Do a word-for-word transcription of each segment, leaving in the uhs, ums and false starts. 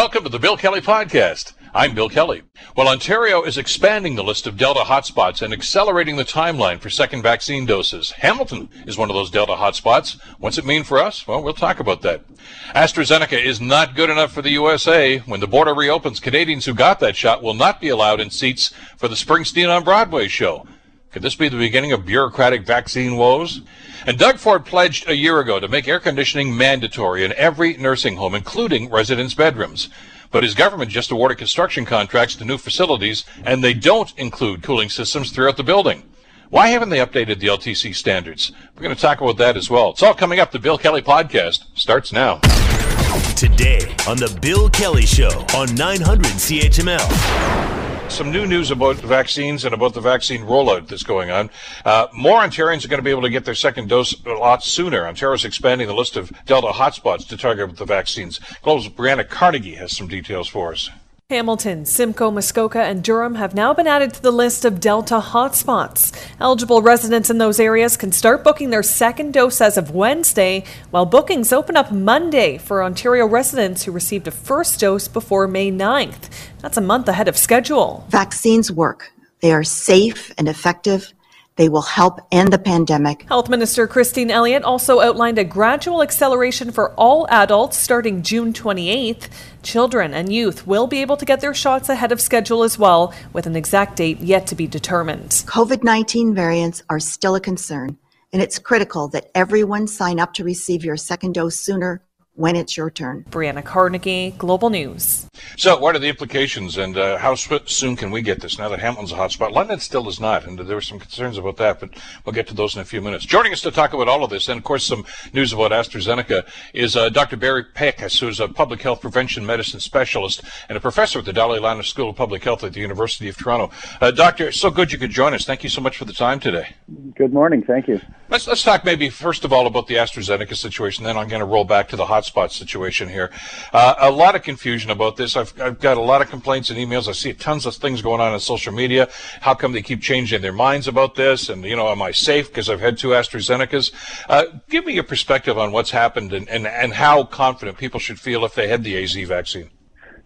Welcome to the Bill Kelly Podcast. I'm Bill Kelly. Well, Ontario is expanding the list of Delta hotspots and accelerating the timeline for second vaccine doses. Hamilton is one of those Delta hotspots. What's it mean for us? Well, we'll talk about that. AstraZeneca is not good enough for the U S A. When the border reopens, Canadians who got that shot will not be allowed in seats for the Springsteen on Broadway show. Could this be the beginning of bureaucratic vaccine woes? And Doug Ford pledged a year ago to make air conditioning mandatory in every nursing home, including residents' bedrooms. But his government just awarded construction contracts to new facilities, and they don't include cooling systems throughout the building. Why haven't they updated the L T C standards? We're going to talk about that as well. It's all coming up. The Bill Kelly Podcast starts now. Today on The Bill Kelly Show on nine hundred C H M L. Some new news about vaccines and about the vaccine rollout that's going on. Uh, more Ontarians are going to be able to get their second dose a lot sooner. Ontario's expanding the list of Delta hotspots to target the vaccines. Globe's Brianna Carnegie has some details for us. Hamilton, Simcoe, Muskoka, and Durham have now been added to the list of Delta hotspots. Eligible residents in those areas can start booking their second dose as of Wednesday, while bookings open up Monday for Ontario residents who received a first dose before May ninth. That's a month ahead of schedule. Vaccines work. They are safe and effective. They will help end the pandemic. Health Minister Christine Elliott also outlined a gradual acceleration for all adults starting June twenty-eighth. Children and youth will be able to get their shots ahead of schedule as well, with an exact date yet to be determined. COVID nineteen variants are still a concern, and it's critical that everyone sign up to receive your second dose sooner when it's your turn. Brianna Carnegie, Global News. So what are the implications, and uh, how soon can we get this now that Hamilton's a hotspot? London still is not, and there were some concerns about that, but we'll get to those in a few minutes. Joining us to talk about all of this, and of course some news about AstraZeneca, is uh, Doctor Barry Peck, who's a public health prevention medicine specialist and a professor at the Dalhousie School of Public Health at the University of Toronto. Uh, doctor, so good you could join us. Thank you so much for the time today. Good morning. Thank you. Let's, let's talk maybe first of all about the AstraZeneca situation, then I'm going to roll back to the hotspot spot situation here. Uh, a lot of confusion about this. I've, I've got a lot of complaints and emails. I see tons of things going on on social media. How come they keep changing their minds about this? And, you know, am I safe because I've had two AstraZenecas? Uh, give me your perspective on what's happened and, and, and how confident people should feel if they had the A Z vaccine.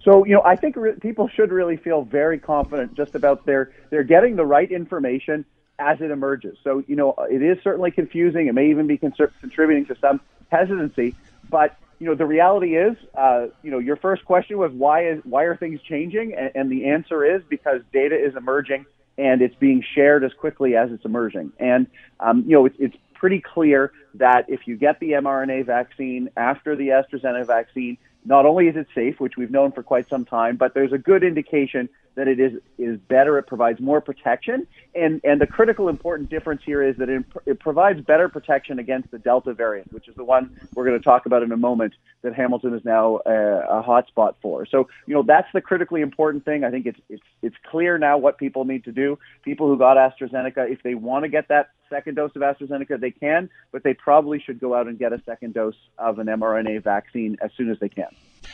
So, you know, I think re- people should really feel very confident just about their, they're getting the right information as it emerges. So, you know, it is certainly confusing. It may even be con- contributing to some hesitancy, but you know, the reality is, uh, you know, your first question was why is why are things changing? And, and the answer is because data is emerging and it's being shared as quickly as it's emerging. And, um, you know, it's, it's pretty clear that if you get the mRNA vaccine after the AstraZeneca vaccine, not only is it safe, which we've known for quite some time, but there's a good indication that it is is better. It provides more protection. And, and the critical important difference here is that it, it provides better protection against the Delta variant, which is the one we're going to talk about in a moment that Hamilton is now uh, a hotspot for. So, you know, that's the critically important thing. I think it's, it's, it's clear now what people need to do. People who got AstraZeneca, if they want to get that second dose of AstraZeneca, they can, but they probably should go out and get a second dose of an mRNA vaccine as soon as they can.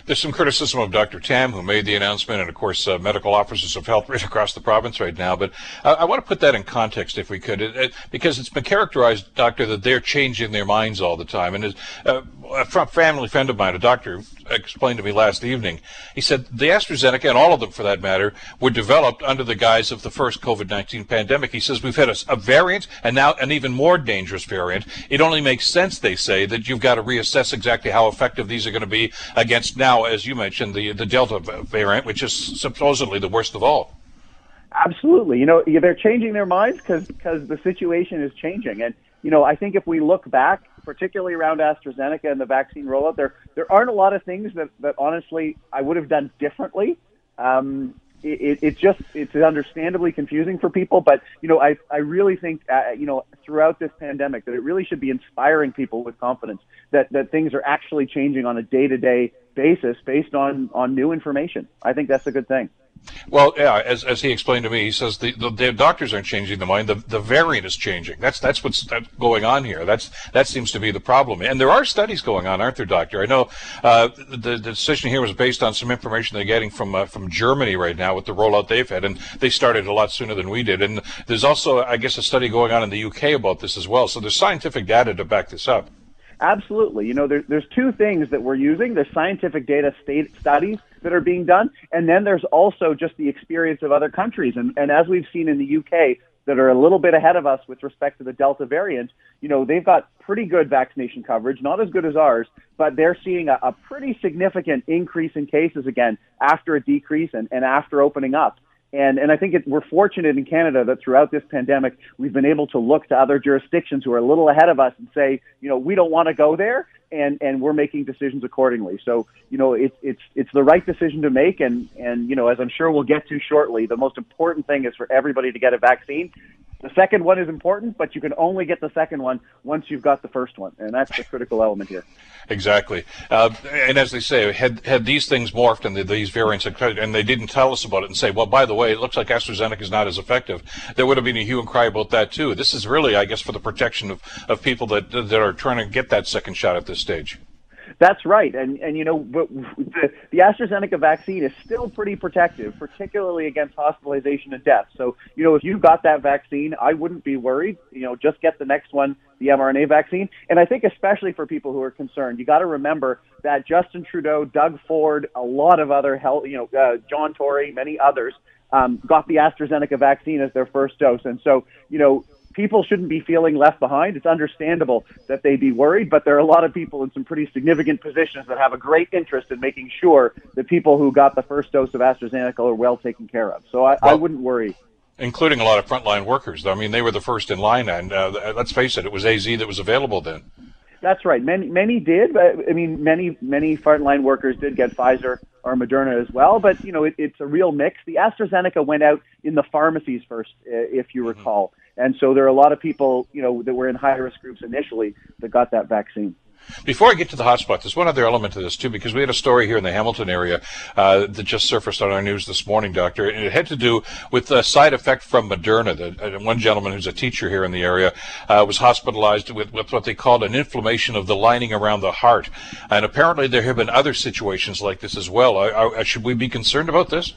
There's some criticism of Doctor Tam, who made the announcement, and, of course, uh, medical officers of health right across the province right now. But I, I want to put that in context, if we could, it, it, because it's been characterized, Doctor, that they're changing their minds all the time. And uh, a family friend of mine, a doctor, explained to me last evening, he said the AstraZeneca, and all of them for that matter, were developed under the guise of the first COVID nineteen pandemic. He says we've had a, a variant and now an even more dangerous variant. It only makes sense, they say, that you've got to reassess exactly how effective these are going to be against now, as you mentioned, the, the Delta variant, which is supposedly the worst of all. Absolutely. You know, they're changing their minds because because the situation is changing. And, you know, I think if we look back, particularly around AstraZeneca and the vaccine rollout, there there aren't a lot of things that, that honestly, I would have done differently. Um, it, it just, it's understandably confusing for people. But, you know, I, I really think, uh, you know, throughout this pandemic, that it really should be inspiring people with confidence that, that things are actually changing on a day-to-day basis based on, on new information. I think that's a good thing. Well, yeah, as as he explained to me, he says the, the, the doctors aren't changing their mind. The, the variant is changing. That's that's what's that's going on here. That's that seems to be the problem. And there are studies going on, aren't there, Doctor? I know uh, the, the decision here was based on some information they're getting from uh, from Germany right now with the rollout they've had, and they started a lot sooner than we did. And there's also, I guess, a study going on in the U K about this as well. So there's scientific data to back this up. Absolutely. You know, there, there's two things that we're using. There's scientific data state studies that are being done. And then there's also just the experience of other countries. And, and as we've seen in the U K, that are a little bit ahead of us with respect to the Delta variant, you know, they've got pretty good vaccination coverage, not as good as ours, but they're seeing a, a pretty significant increase in cases again after a decrease and, and after opening up. And, and I think it, we're fortunate in Canada that throughout this pandemic, we've been able to look to other jurisdictions who are a little ahead of us and say, you know, we don't want to go there, and, and we're making decisions accordingly. So, you know, it, it's it's the right decision to make. And, and, you know, as I'm sure we'll get to shortly, the most important thing is for everybody to get a vaccine. The second one is important, but you can only get the second one once you've got the first one, and that's the critical element here. Exactly. Uh, and as they say, had had these things morphed and the, these variants, and they didn't tell us about it and say, well, by the way, it looks like AstraZeneca is not as effective, there would have been a hue and cry about that too. This is really, I guess, for the protection of, of people that that are trying to get that second shot at this stage. That's right. And, and you know, but the, the AstraZeneca vaccine is still pretty protective, particularly against hospitalization and death. So, you know, if you got that vaccine, I wouldn't be worried. You know, just get the next one, the mRNA vaccine. And I think especially for people who are concerned, you got to remember that Justin Trudeau, Doug Ford, a lot of other health, you know, uh, John Tory, many others um, got the AstraZeneca vaccine as their first dose. And so, you know, people shouldn't be feeling left behind. It's understandable that they be worried, but there are a lot of people in some pretty significant positions that have a great interest in making sure that people who got the first dose of AstraZeneca are well taken care of. So I, well, I wouldn't worry. Including a lot of frontline workers. I mean, they were the first in line, and uh, let's face it, it was A Z that was available then. That's right. Many many did. But, I mean, many, many frontline workers did get Pfizer or Moderna as well, but, you know, it, it's a real mix. The AstraZeneca went out in the pharmacies first, if you recall. Mm-hmm. And so there are a lot of people, you know, that were in high-risk groups initially that got that vaccine. Before I get to the hotspot, there's one other element to this, too, because we had a story here in the Hamilton area uh, that just surfaced on our news this morning, Doctor, and it had to do with the side effect from Moderna. The, uh, one gentleman who's a teacher here in the area uh, was hospitalized with, with what they called an inflammation of the lining around the heart. And apparently there have been other situations like this as well. I, I, should we be concerned about this?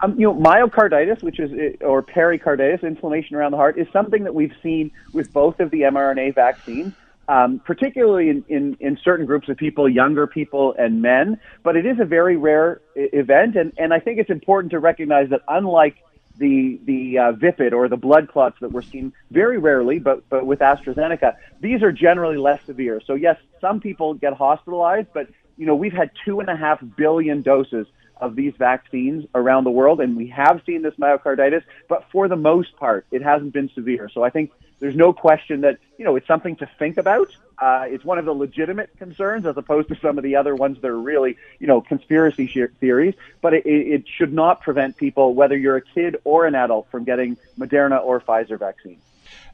Um, you know, myocarditis, which is, or pericarditis, inflammation around the heart, is something that we've seen with both of the mRNA vaccines, um, particularly in, in, in certain groups of people, younger people and men. But it is a very rare event, and, and I think it's important to recognize that unlike the the uh, V I P I D or the blood clots that we're seeing very rarely, but, but with AstraZeneca, these are generally less severe. So yes, some people get hospitalized, but you know, we've had two and a half billion doses of these vaccines around the world, and we have seen this myocarditis, but for the most part, it hasn't been severe. So I think there's no question that, you know, it's something to think about. Uh, it's one of the legitimate concerns as opposed to some of the other ones that are really, you know, conspiracy theories, but it, it should not prevent people, whether you're a kid or an adult, from getting Moderna or Pfizer vaccine.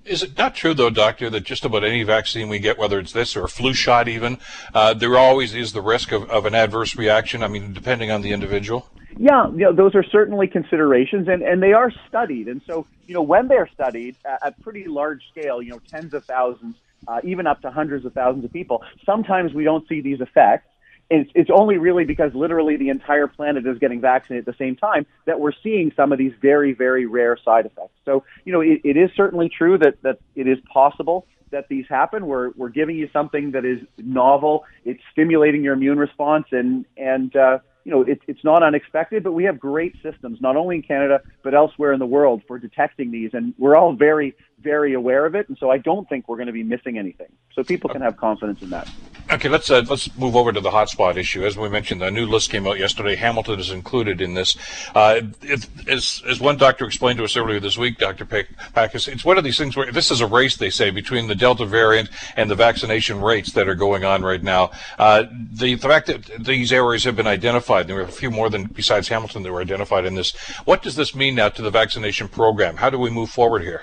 Is it not true, though, Doctor, that just about any vaccine we get, whether it's this or a flu shot even, uh, there always is the risk of, of an adverse reaction, I mean, depending on the individual? Yeah, you know, those are certainly considerations, and, and they are studied. And so, you know, when they're studied at, at pretty large scale, you know, tens of thousands, uh, even up to hundreds of thousands of people, sometimes we don't see these effects. It's, it's only really because literally the entire planet is getting vaccinated at the same time that we're seeing some of these very, very rare side effects. So, you know, it, it is certainly true that, that it is possible that these happen. We're, we're giving you something that is novel. It's stimulating your immune response, and, and uh, you know, it, it's not unexpected, but we have great systems, not only in Canada, but elsewhere in the world for detecting these. And we're all very, very aware of it. And so I don't think we're going to be missing anything. So people can have confidence in that. Okay, let's uh, let's move over to the hotspot issue. As we mentioned, the new list came out yesterday. Hamilton is included in this. Uh, it, as, as one doctor explained to us earlier this week, Doctor Peck, it's one of these things where this is a race, they say, between the Delta variant and the vaccination rates that are going on right now. Uh, the, the fact that these areas have been identified, there were a few more than besides Hamilton that were identified in this. What does this mean now to the vaccination program? How do we move forward here?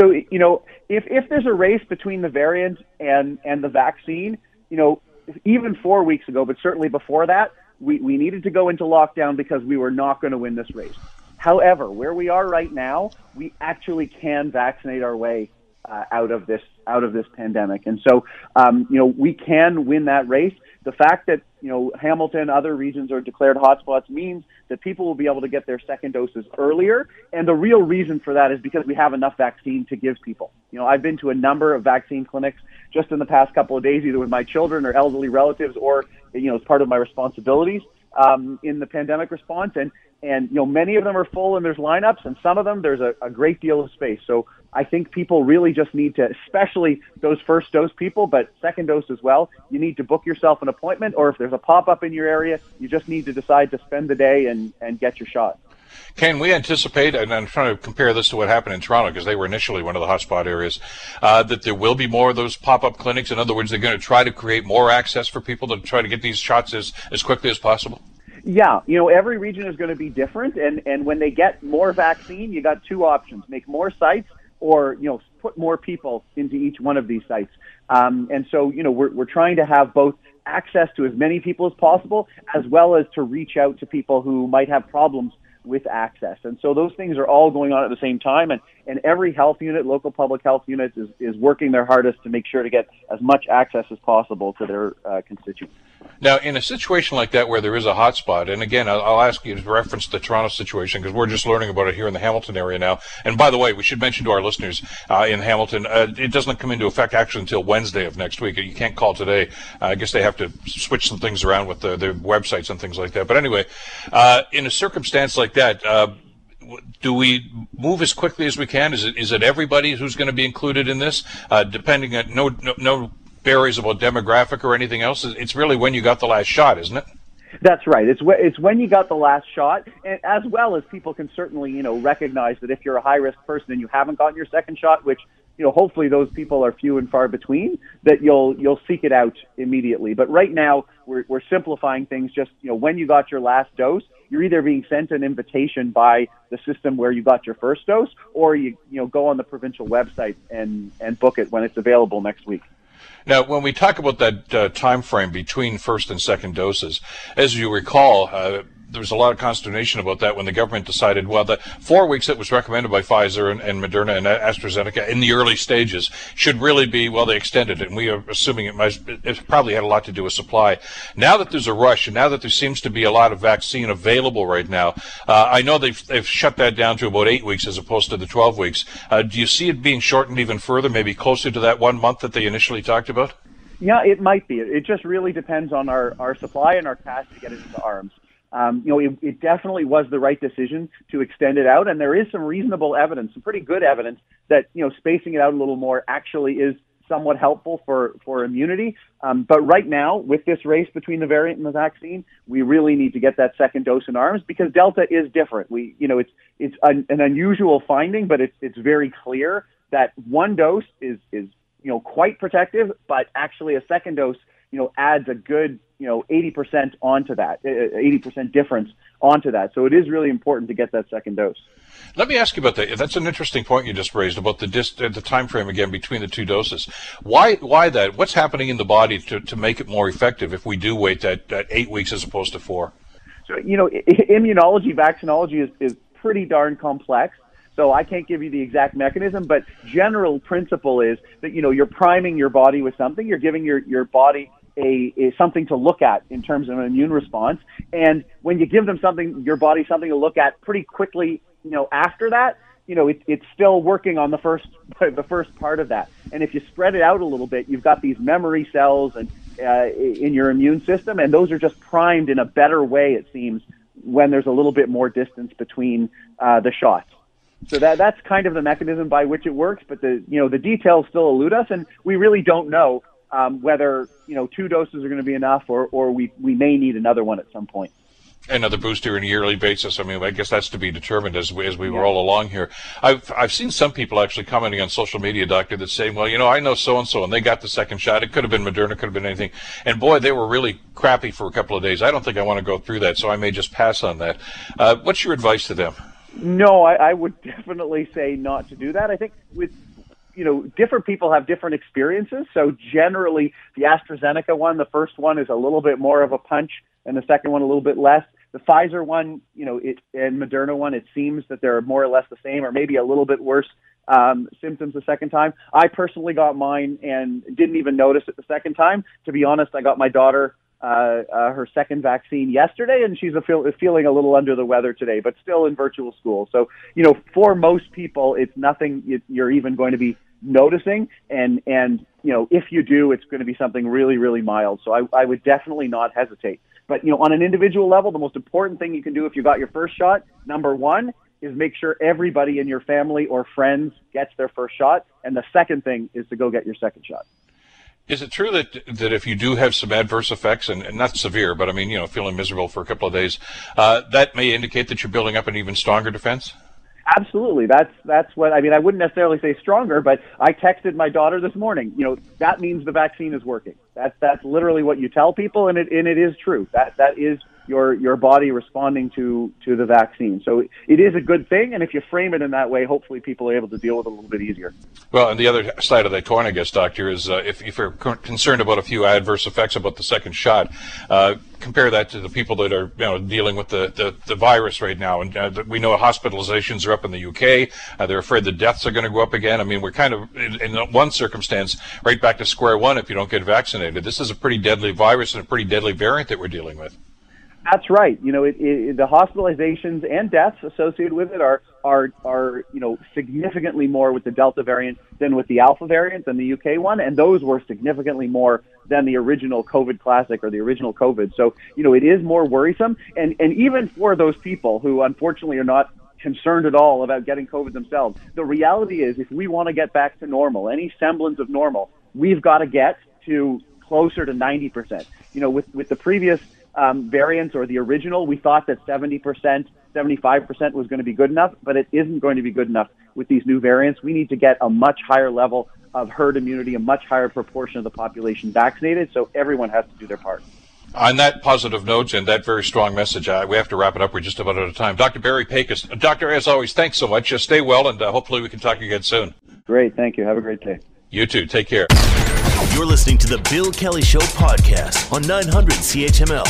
So, you know, if, if there's a race between the variant and, and the vaccine, you know, even four weeks ago, but certainly before that, we, we needed to go into lockdown because we were not going to win this race. However, where we are right now, we actually can vaccinate our way uh, out of this out of this pandemic. And so, um, you know, we can win that race. The fact that, you know, Hamilton, other regions are declared hotspots means that people will be able to get their second doses earlier. And the real reason for that is because we have enough vaccine to give people. You know, I've been to a number of vaccine clinics just in the past couple of days, either with my children or elderly relatives or, you know, as part of my responsibilities. um, in the pandemic response. And, and, you know, many of them are full and there's lineups, and some of them there's a, a great deal of space. So I think people really just need to, especially those first dose people, but second dose as well, you need to book yourself an appointment, or if there's a pop-up in your area, you just need to decide to spend the day and, and get your shot. Can we anticipate, and I'm trying to compare this to what happened in Toronto because they were initially one of the hotspot areas, uh, that there will be more of those pop-up clinics? In other words, they're going to try to create more access for people to try to get these shots as, as quickly as possible? Yeah, you know, every region is going to be different, and, and when they get more vaccine, you got two options: make more sites, or, you know, put more people into each one of these sites. Um, and so, you know, we're, we're trying to have both access to as many people as possible, as well as to reach out to people who might have problems with access. And so those things are all going on at the same time, and, and every health unit, local public health units, is, is working their hardest to make sure to get as much access as possible to their uh, constituents. Now, in a situation like that where there is a hotspot, and again, I'll, I'll ask you to reference the Toronto situation because we're just learning about it here in the Hamilton area now. And by the way, we should mention to our listeners uh, in Hamilton, uh, it doesn't come into effect actually until Wednesday of next week. You can't call today. Uh, I guess they have to switch some things around with the, their websites and things like that. But anyway, uh, in a circumstance like that, uh, do we move as quickly as we can? Is it, is it everybody who's going to be included in this, uh, depending on no, no, no barriers about demographic or anything else? It's really when you got the last shot, isn't it? That's right. It's wh- it's when you got the last shot, and as well as people can certainly, you know, recognize that if you're a high-risk person and you haven't gotten your second shot, which, you know, hopefully those people are few and far between, that you'll you'll seek it out immediately. But right now, we're we're simplifying things. Just, you know, when you got your last dose, you're either being sent an invitation by the system where you got your first dose, or you you know go on the provincial website and and book it when it's available next week. Now, when we talk about that uh, time frame between first and second doses, as you recall, uh, there was a lot of consternation about that when the government decided, well, the four weeks that was recommended by Pfizer and, and Moderna and AstraZeneca in the early stages should really be, well, they extended it, and we are assuming it, might, it probably had a lot to do with supply. Now that there's a rush, and now that there seems to be a lot of vaccine available right now, uh, I know they've, they've shut that down to about eight weeks as opposed to the twelve weeks. Uh, do you see it being shortened even further, maybe closer to that one month that they initially talked about? Yeah, it might be. It just really depends on our, our supply and our cash to get it into arms. Um, you know, it, it definitely was the right decision to extend it out, and there is some reasonable evidence, some pretty good evidence, that, you know, spacing it out a little more actually is somewhat helpful for, for immunity. Um, but right now, with this race between the variant and the vaccine, we really need to get that second dose in arms because Delta is different. We, you know, it's it's an, an unusual finding, but it's it's very clear that one dose is is you know quite protective, but actually a second dose, you know, adds a good, you know, eighty percent onto that, eighty percent difference onto that. So it is really important to get that second dose. Let me ask you about that. That's an interesting point you just raised about the dist- the time frame again between the two doses. Why why that? What's happening in the body to, to make it more effective if we do wait that, that eight weeks as opposed to four? So, you know, I- immunology, vaccinology is, is pretty darn complex. So I can't give you the exact mechanism, but general principle is that, you know, you're priming your body with something. You're giving your, your body A, a something to look at in terms of an immune response, and when you give them something, your body something to look at pretty quickly, you know, after that, you know, it, it's still working on the first the first part of that. And if you spread it out a little bit, you've got these memory cells and uh, in your immune system, and those are just primed in a better way, it seems, when there's a little bit more distance between uh, the shots. So that that's kind of the mechanism by which it works, but the you know the details still elude us, and we really don't know Um, whether, you know, two doses are going to be enough or, or we, we may need another one at some point. Another booster on a yearly basis. I mean, I guess that's to be determined as we, as we yeah. roll along here. I've I've seen some people actually commenting on social media, Doctor, that's saying, well, you know, I know so-and-so, and they got the second shot. It could have been Moderna, could have been anything. And, boy, they were really crappy for a couple of days. I don't think I want to go through that, so I may just pass on that. Uh, what's your advice to them? No, I, I would definitely say not to do that. I think with you know, different people have different experiences. So generally, the AstraZeneca one, the first one is a little bit more of a punch, and the second one a little bit less. The Pfizer one, you know, it, and Moderna one, it seems that they're more or less the same, or maybe a little bit worse um, symptoms the second time. I personally got mine and didn't even notice it the second time. To be honest, I got my daughter uh, uh, her second vaccine yesterday, and she's a feel, feeling a little under the weather today, but still in virtual school. So, you know, for most people, it's nothing it, you're even going to be noticing, and and you know if you do, it's going to be something really really mild. So I, I would definitely not hesitate. But, you know, on an individual level, the most important thing you can do if you got your first shot, number one, is make sure everybody in your family or friends gets their first shot. And the second thing is to go get your second shot. Is it true that that if you do have some adverse effects, and, and not severe, but I mean, you know, feeling miserable for a couple of days, uh, that may indicate that you're building up an even stronger defense? Absolutely. That's that's what I mean. I wouldn't necessarily say stronger, but I texted my daughter this morning. You know, that means the vaccine is working. That's that's literally what you tell people, and it and it is true. That that is your your body responding to to the vaccine. So it is a good thing, and if you frame it in that way, hopefully people are able to deal with it a little bit easier. Well, and the other side of that coin, I guess, Doctor, is uh, if if you're concerned about a few adverse effects about the second shot, uh, compare that to the people that are, you know, dealing with the, the, the virus right now. And uh, we know hospitalizations are up in the U K. Uh, they're afraid the deaths are going to go up again. I mean, we're kind of, in, in one circumstance, right back to square one if you don't get vaccinated. This is a pretty deadly virus and a pretty deadly variant that we're dealing with. That's right. You know, it, it, the hospitalizations and deaths associated with it are, are, are, you know, significantly more with the Delta variant than with the Alpha variant, than the U K one. And those were significantly more than the original COVID classic or the original COVID. So, you know, it is more worrisome. And, and even for those people who unfortunately are not concerned at all about getting COVID themselves, the reality is if we want to get back to normal, any semblance of normal, we've got to get to closer to ninety percent. You know, with, with the previous Um, variants or the original, we thought that seventy percent, seventy-five percent was going to be good enough, but it isn't going to be good enough with these new variants. We need to get a much higher level of herd immunity, a much higher proportion of the population vaccinated, so everyone has to do their part. On that positive note and that very strong message, uh, we have to wrap it up. We're just about out of time. Doctor Barry Peck, is, uh, Doctor, as always, thanks so much. Uh, stay well, and uh, hopefully we can talk again soon. Great. Thank you. Have a great day. You too. Take care. You're listening to the Bill Kelly Show podcast on nine hundred C H M L.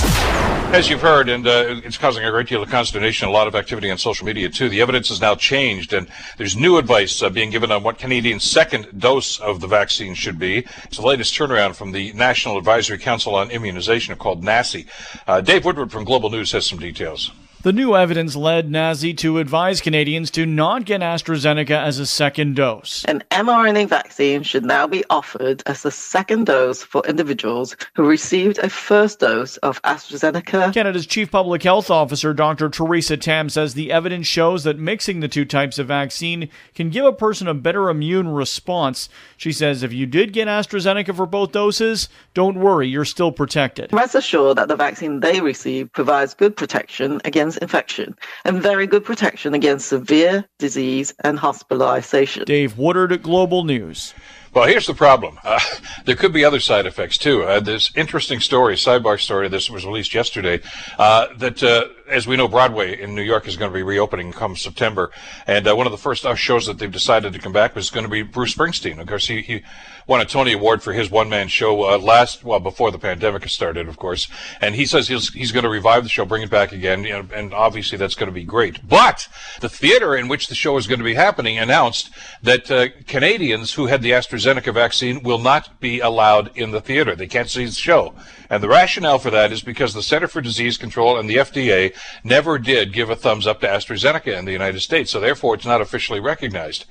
As you've heard, and uh, it's causing a great deal of consternation, a lot of activity on social media, too. The evidence has now changed, and there's new advice uh, being given on what Canadians' second dose of the vaccine should be. It's the latest turnaround from the National Advisory Council on Immunization, called N A C I. Uh, Dave Woodward from Global News has some details. The new evidence led N A C I to advise Canadians to not get AstraZeneca as a second dose. An mRNA vaccine should now be offered as a second dose for individuals who received a first dose of AstraZeneca. Canada's Chief Public Health Officer, Doctor Theresa Tam, says the evidence shows that mixing the two types of vaccine can give a person a better immune response. She says if you did get AstraZeneca for both doses, don't worry, you're still protected. Rest assured that the vaccine they receive provides good protection against infection and very good protection against severe disease and hospitalization. Dave Woodard at Global News. Well, here's the problem. Uh, there could be other side effects, too. Uh, this interesting story, sidebar story, this was released yesterday, uh, that, uh, as we know, Broadway in New York is going to be reopening come September. And uh, one of the first shows that they've decided to come back was going to be Bruce Springsteen. Of course, he, he won a Tony Award for his one-man show uh, last, well, before the pandemic started, of course. And he says he's, he's going to revive the show, bring it back again, and, and obviously that's going to be great. But the theater in which the show is going to be happening announced that uh, Canadians who had the AstraZeneca AstraZeneca vaccine will not be allowed in the theater. They can't see the show. And the rationale for that is because the Center for Disease Control and the F D A never did give a thumbs up to AstraZeneca in the United States, so therefore it's not officially recognized.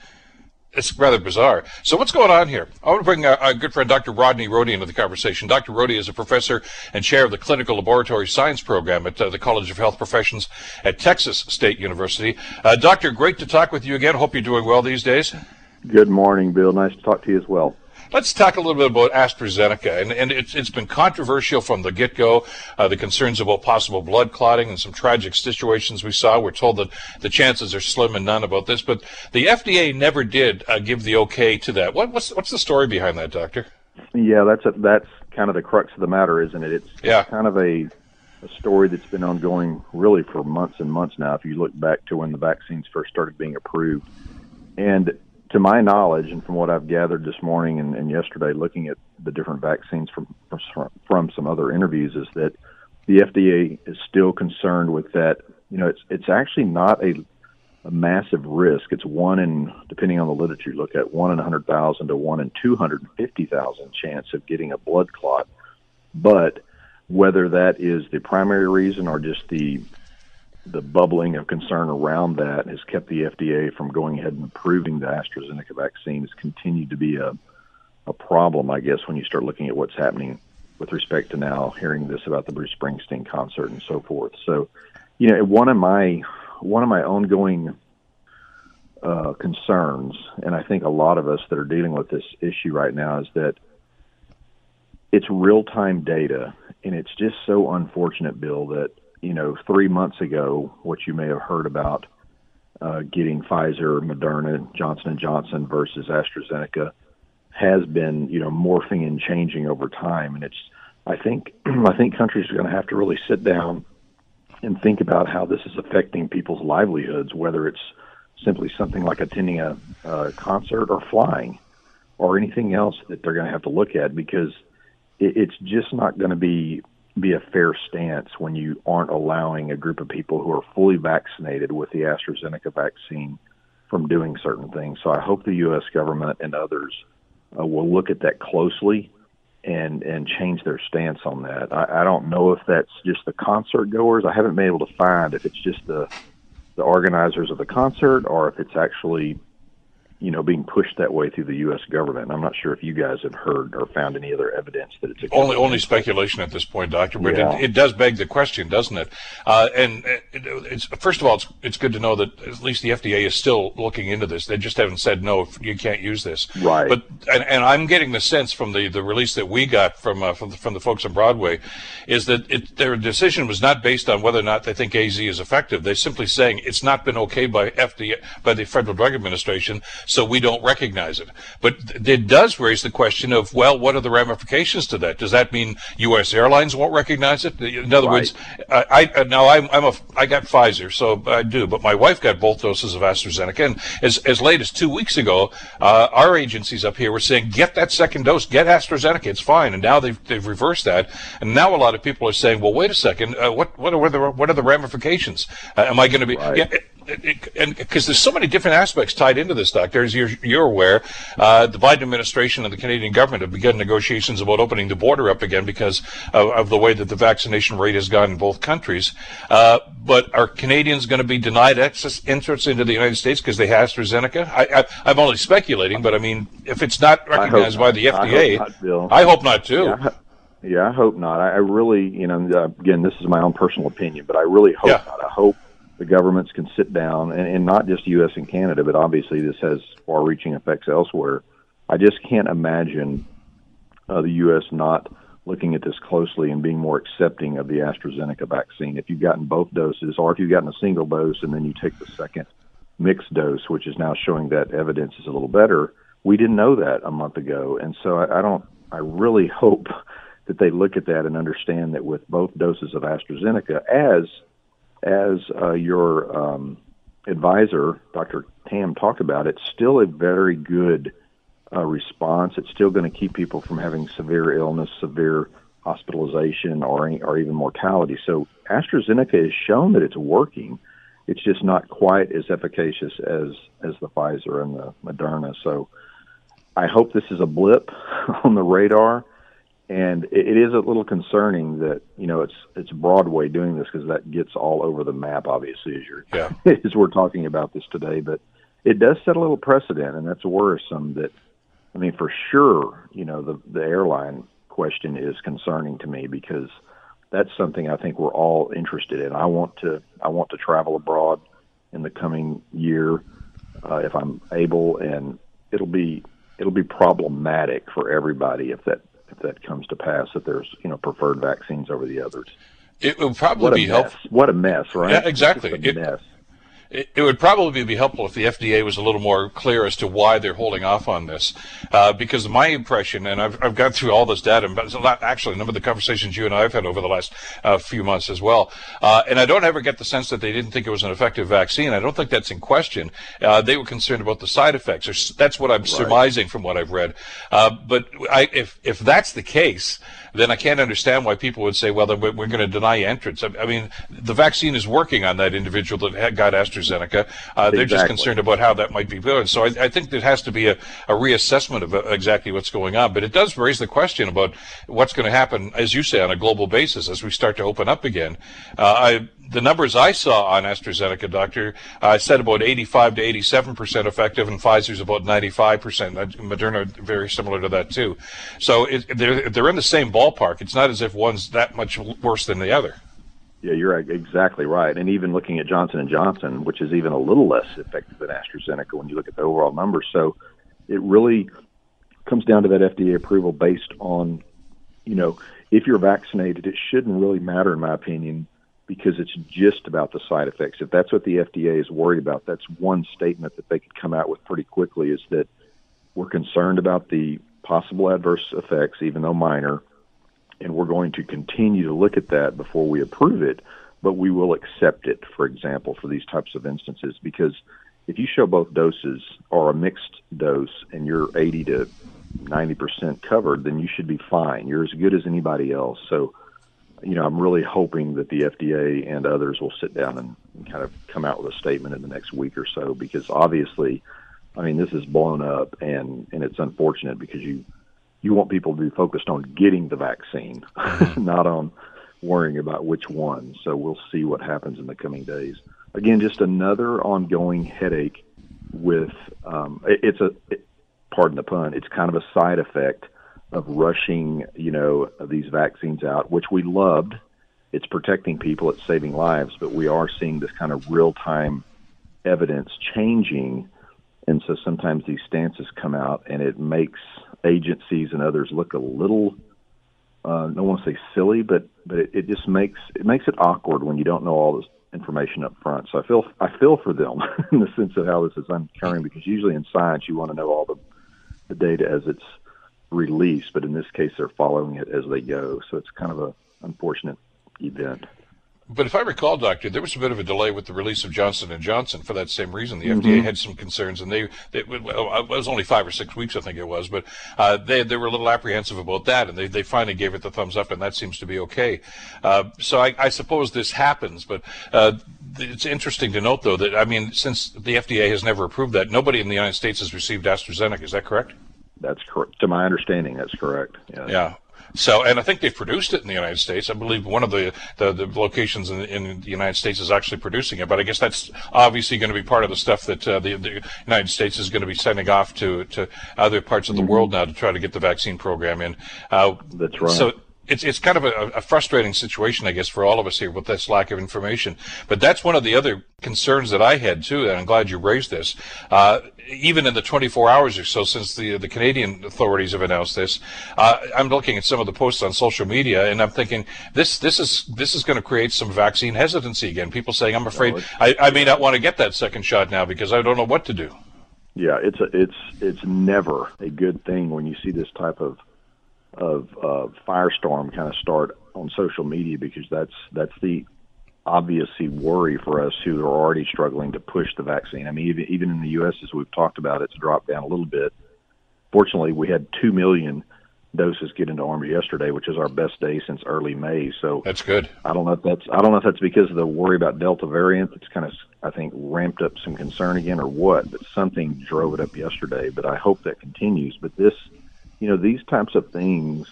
It's rather bizarre. So what's going on here? I want to bring our, our good friend Doctor Rodney Rohde into the conversation. Doctor Rohde is a professor and chair of the Clinical Laboratory Science Program at uh, the College of Health Professions at Texas State University. Uh, doctor, great to talk with you again. Hope you're doing well these days. Good morning, Bill. Nice to talk to you as well. Let's talk a little bit about AstraZeneca, and, and it's, it's been controversial from the get-go, uh, the concerns about possible blood clotting and some tragic situations we saw. We're told that the chances are slim and none about this, but the F D A never did uh, give the okay to that. What, what's what's the story behind that, Doctor? Yeah, that's a, that's kind of the crux of the matter, isn't it? It's yeah. kind of a, a story that's been ongoing really for months and months now, if you look back to when the vaccines first started being approved. And to my knowledge, and from what I've gathered this morning and, and yesterday, looking at the different vaccines from, from from some other interviews, is that the F D A is still concerned with that. You know, it's it's actually not a, a massive risk. It's one in, depending on the literature you look at, one in one hundred thousand to one in two hundred fifty thousand chance of getting a blood clot. But whether that is the primary reason or just the The bubbling of concern around that has kept the F D A from going ahead and approving the AstraZeneca vaccine. It's continued to be a, a problem, I guess, when you start looking at what's happening with respect to now hearing this about the Bruce Springsteen concert and so forth. So, you know, one of my one of my ongoing uh, concerns, and I think a lot of us that are dealing with this issue right now, is that it's real-time data, and it's just so unfortunate, Bill, that, you know, three months ago, what you may have heard about uh, getting Pfizer, Moderna, Johnson and Johnson versus AstraZeneca has been, you know, morphing and changing over time. And it's, I think, I think countries are going to have to really sit down and think about how this is affecting people's livelihoods, whether it's simply something like attending a, a concert or flying or anything else that they're going to have to look at, because it, it's just not going to be, be a fair stance when you aren't allowing a group of people who are fully vaccinated with the AstraZeneca vaccine from doing certain things. So I hope the U S government and others Uh, will look at that closely and and change their stance on that. I, I don't know if that's just the concert goers. I haven't been able to find if it's just the the organizers of the concert or if it's actually, you know, being pushed that way through the U S government. I'm not sure if you guys have heard or found any other evidence that it's a only only speculation at this point, Doctor. But yeah. it, it does beg the question, doesn't it? Uh, and it, it's first of all, it's it's good to know that at least the F D A is still looking into this. They just haven't said no, you can't use this. Right. But and, and I'm getting the sense from the, the release that we got from uh, from, the, from the folks on Broadway is that it, their decision was not based on whether or not they think A Z is effective. They're simply saying it's not been okay by F D A, by the Federal Drug Administration, so we don't recognize it. But it does raise the question of, well, what are the ramifications to that? Does that mean U S airlines won't recognize it? In other right. words, I, I now I'm, I'm a I got Pfizer, so I do. But my wife got both doses of AstraZeneca, and as as late as two weeks ago, uh, our agencies up here were saying, get that second dose, get AstraZeneca, it's fine. And now they've they've reversed that, and now a lot of people are saying, well, wait a second, uh, what what are the what are the ramifications? Uh, am I going to be? Right. Yeah, it, and because there's so many different aspects tied into this, Doctor, as you're, you're aware, uh, the Biden administration and the Canadian government have begun negotiations about opening the border up again because of, of the way that the vaccination rate has gone in both countries. Uh, but are Canadians going to be denied access, entrance into the United States because they have AstraZeneca? I, I, I'm only speculating, but I mean, if it's not recognized by the F D A, I hope not, Bill. I hope not too. Yeah. yeah, I hope not. I, I really, you know, again, this is my own personal opinion, but I really hope yeah. not. I hope the governments can sit down, and, and not just U S and Canada, but obviously this has far-reaching effects elsewhere. I just can't imagine uh, the U S not looking at this closely and being more accepting of the AstraZeneca vaccine. If you've gotten both doses, or if you've gotten a single dose and then you take the second mixed dose, which is now showing that evidence is a little better, we didn't know that a month ago. And so I, I don't, I really hope that they look at that and understand that with both doses of AstraZeneca, as As uh, your um, advisor, Doctor Tam, talked about, it's still a very good uh, response. It's still going to keep people from having severe illness, severe hospitalization, or or even mortality. So AstraZeneca has shown that it's working. It's just not quite as efficacious as, as the Pfizer and the Moderna. So I hope this is a blip on the radar. And it is a little concerning that, you know, it's it's Broadway doing this because that gets all over the map, obviously, as, you're, yeah. as we're talking about this today. But it does set a little precedent, and that's worrisome. That, I mean, for sure, you know, the, the airline question is concerning to me because that's something I think we're all interested in. I want to I want to travel abroad in the coming year uh, if I'm able, and it'll be it'll be problematic for everybody if that. If that comes to pass, that there's, you know, preferred vaccines over the others. It would probably be helpful. What a mess, right? Yeah, exactly. It's just a mess. It would probably be helpful if the F D A was a little more clear as to why they're holding off on this, uh, because my impression, and I've, I've gone through all this data, but it's a lot, actually, a number of the conversations you and I have had over the last uh, few months as well, uh, and I don't ever get the sense that they didn't think it was an effective vaccine. I don't think that's in question. Uh, they were concerned about the side effects. Or that's what I'm right. surmising from what I've read. Uh, but I, if if that's the case, then I can't understand why people would say, well, then we're going to deny entrance. I, I mean, the vaccine is working on that individual that got AstraZeneca. AstraZeneca. Uh, they're exactly. just concerned about how that might be built. So I, I think there has to be a, a reassessment of uh, exactly what's going on. But it does raise the question about what's going to happen, as you say, on a global basis as we start to open up again. Uh, I, the numbers I saw on AstraZeneca, Doctor, I uh, said about eighty-five to eighty-seven percent effective, and Pfizer's about ninety-five percent. Moderna, very similar to that, too. So it, they're, they're in the same ballpark. ballpark. It's not as if one's that much worse than the other. Yeah, you're exactly right. And even looking at Johnson and Johnson, which is even a little less effective than AstraZeneca when you look at the overall numbers. So it really comes down to that F D A approval based on, you know, if you're vaccinated, it shouldn't really matter, in my opinion, because it's just about the side effects. If that's what the F D A is worried about, that's one statement that they could come out with pretty quickly, is that we're concerned about the possible adverse effects, even though minor, and we're going to continue to look at that before we approve it, but we will accept it, for example, for these types of instances. Because if you show both doses or a mixed dose and you're eighty to ninety percent covered, then you should be fine. You're as good as anybody else. So, you know, I'm really hoping that the F D A and others will sit down and kind of come out with a statement in the next week or so, because obviously, I mean, this is blown up, and, and it's unfortunate because you, you want people to be focused on getting the vaccine, not on worrying about which one. So we'll see what happens in the coming days. Again, just another ongoing headache with, um, it, it's a, it, pardon the pun, it's kind of a side effect of rushing, you know, these vaccines out, which we loved. It's protecting people, it's saving lives, but we are seeing this kind of real-time evidence changing. And so sometimes these stances come out, and it makes agencies and others look a little, uh, I don't want to say silly, but, but it, it just makes it makes it awkward when you don't know all this information up front. So I feel I feel for them in the sense of how this is occurring, because usually in science you want to know all the, the data as it's released, but in this case they're following it as they go. So it's kind of an unfortunate event. But if I recall, Doctor, there was a bit of a delay with the release of Johnson and Johnson for that same reason. The mm-hmm. F D A had some concerns, and they, they it was only five or six weeks, I think it was, but uh, they they were a little apprehensive about that, and they, they finally gave it the thumbs up, and that seems to be okay. Uh, so I, I suppose this happens, but uh, it's interesting to note, though, that, I mean, since the F D A has never approved that, nobody in the United States has received AstraZeneca. Is that correct? That's correct. To my understanding, that's correct. Yeah. yeah. So, and I think they've produced it in the United States. I believe one of the, the, the locations in, in the United States is actually producing it, but I guess that's obviously going to be part of the stuff that uh, the, the United States is going to be sending off to, to other parts of the mm-hmm. world now to try to get the vaccine program in. Uh, that's right. So it's, it's kind of a, a frustrating situation, I guess, for all of us here with this lack of information. But that's one of the other concerns that I had, too, and I'm glad you raised this. Uh, even in the twenty-four hours or so since the the Canadian authorities have announced this, uh, I'm looking at some of the posts on social media, and I'm thinking this this is this is going to create some vaccine hesitancy again. People saying, I'm afraid no, I, I may not want to get that second shot now because I don't know what to do. Yeah, it's a, it's it's never a good thing when you see this type of of uh, firestorm kind of start on social media, because that's that's the obviously worry for us who are already struggling to push the vaccine. I mean, even, even in the U S, as we've talked about, it's dropped down a little bit. Fortunately, we had two million doses get into arms yesterday, which is our best day since early May. So that's good. I don't know if that's, I don't know if that's because of the worry about Delta variant that's kind of, I think, ramped up some concern again or what, but something drove it up yesterday, but I hope that continues. But this, you know, these types of things,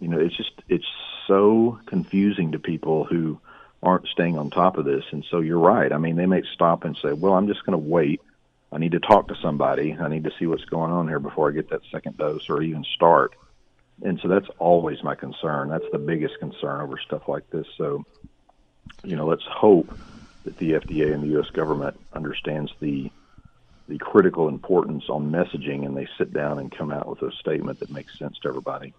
you know, it's just, it's so confusing to people who aren't staying on top of this. And so you're right. I mean, they may stop and say, well, I'm just going to wait. I need to talk to somebody. I need to see what's going on here before I get that second dose or even start. And so that's always my concern. That's the biggest concern over stuff like this. So, you know, let's hope that the F D A and the U S government understands the the critical importance on messaging, and they sit down and come out with a statement that makes sense to everybody.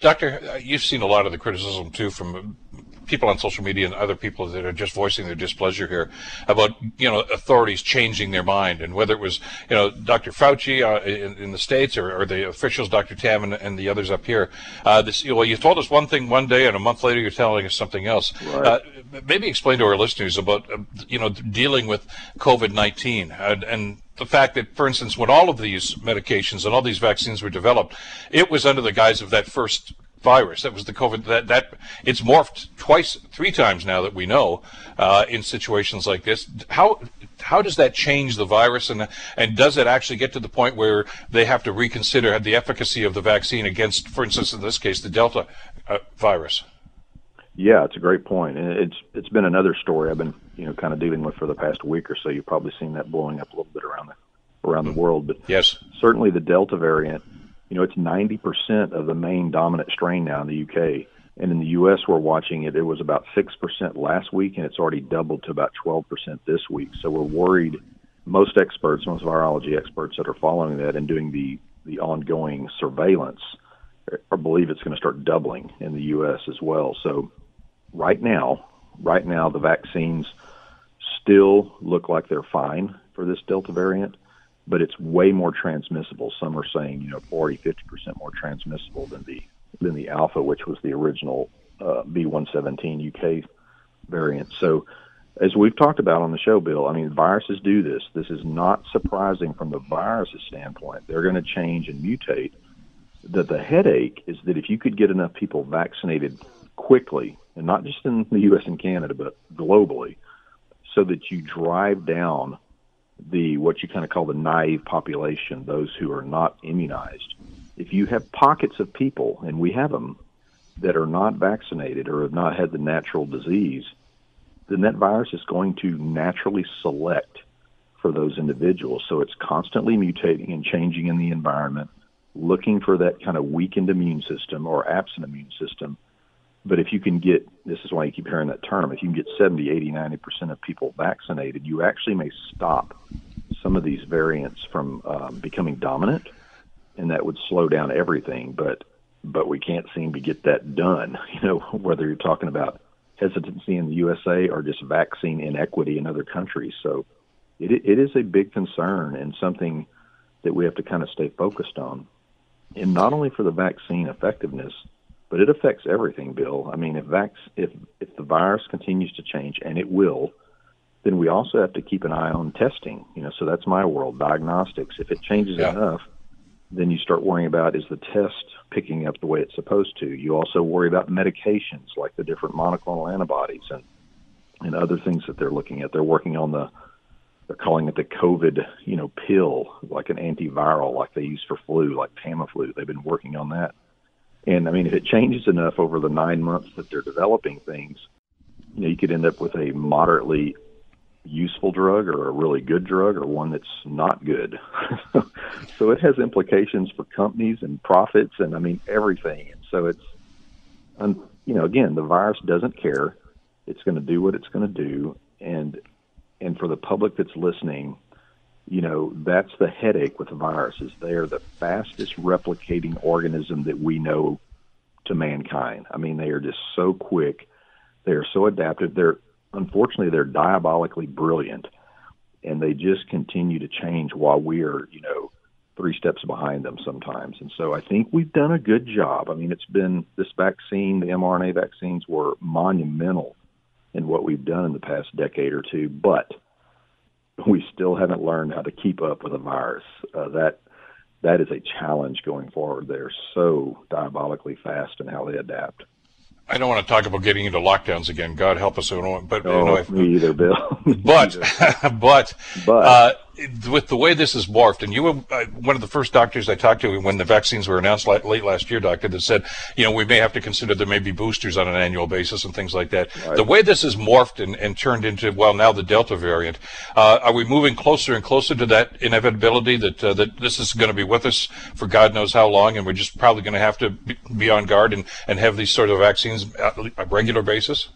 Doctor, you've seen a lot of the criticism, too, from people on social media and other people that are just voicing their displeasure here about, you know, authorities changing their mind, and whether it was, you know, Doctor Fauci uh, in, in the States, or, or the officials, Doctor Tam and, and the others up here. Uh, this, you know, well, you told us one thing one day, and a month later you're telling us something else. Right. Uh, maybe explain to our listeners about, uh, you know, dealing with COVID nineteen and, and the fact that, for instance, when all of these medications and all these vaccines were developed, it was under the guise of that first virus. That was the COVID. That, that it's morphed twice, three times now that we know uh, in situations like this. How how does that change the virus, and and does it actually get to the point where they have to reconsider the efficacy of the vaccine against, for instance, in this case, the Delta uh, virus? Yeah, it's a great point, and it's it's been another story I've been you know kind of dealing with for the past week or so. You've probably seen that blowing up a little bit around the around the world, but yes, certainly the Delta variant you know, it's ninety percent of the main dominant strain now in the U K. And in the U S, we're watching it. It was about six percent last week, and it's already doubled to about twelve percent this week. So we're worried. Most experts, most virology experts that are following that and doing the, the ongoing surveillance, I believe it's going to start doubling in the U S as well. So right now, right now, the vaccines still look like they're fine for this Delta variant, but it's way more transmissible. Some are saying, you know, forty, fifty percent more transmissible than the than the Alpha, which was the original uh, B one seventeen U K variant. So as we've talked about on the show, Bill, I mean, viruses do this. This is not surprising from the virus's standpoint. They're going to change and mutate. That the headache is that if you could get enough people vaccinated quickly, and not just in the U S and Canada, but globally, so that you drive down the what you kind of call the naive population, those who are not immunized. If you have pockets of people, and we have them, that are not vaccinated or have not had the natural disease, then that virus is going to naturally select for those individuals. So it's constantly mutating and changing in the environment, looking for that kind of weakened immune system or absent immune system. But if you can get, this is why you keep hearing that term, if you can get seventy, eighty, ninety percent of people vaccinated, you actually may stop some of these variants from um, becoming dominant, and that would slow down everything. But but we can't seem to get that done, you know, whether you're talking about hesitancy in the U S A or just vaccine inequity in other countries. So it it is a big concern and something that we have to kind of stay focused on. And not only for the vaccine effectiveness, but it affects everything, Bill. I mean, if, vac- if if the virus continues to change, and it will, then we also have to keep an eye on testing. You know, so that's my world, diagnostics. If it changes yeah. enough, then you start worrying about, is the test picking up the way it's supposed to? You also worry about medications, like the different monoclonal antibodies and, and other things that they're looking at. They're working on the, they're calling it the COVID, you know, pill, like an antiviral, like they use for flu, like Tamiflu. They've been working on that. And, I mean, if it changes enough over the nine months that they're developing things, you know, you could end up with a moderately useful drug or a really good drug or one that's not good. So it has implications for companies and profits and, I mean, everything. And so it's, um, you know, again, the virus doesn't care. It's going to do what it's going to do. And and for the public that's listening, you know, that's the headache with the viruses. They are the fastest replicating organism that we know to mankind. I mean, they are just so quick. They are so adaptive. They're, unfortunately, they're diabolically brilliant, and they just continue to change while we are, you know, three steps behind them sometimes. And so I think we've done a good job. I mean, it's been this vaccine, the mRNA vaccines were monumental in what we've done in the past decade or two, but we still haven't learned how to keep up with a virus. Uh, that that is a challenge going forward. They're so diabolically fast in how they adapt. I don't want to talk about getting into lockdowns again. God help us. I don't want, but, oh, you know, if, me either, Bill. But but, but. Uh, with the way this is morphed, and you were uh, one of the first doctors I talked to when the vaccines were announced late, late last year, doctor, that said, you know, we may have to consider there may be boosters on an annual basis and things like that. Right. The way this is morphed and, and turned into, well, now the Delta variant, uh, are we moving closer and closer to that inevitability that uh, that this is going to be with us for God knows how long, and we're just probably going to have to be on guard and, and have these sort of vaccines on a regular basis?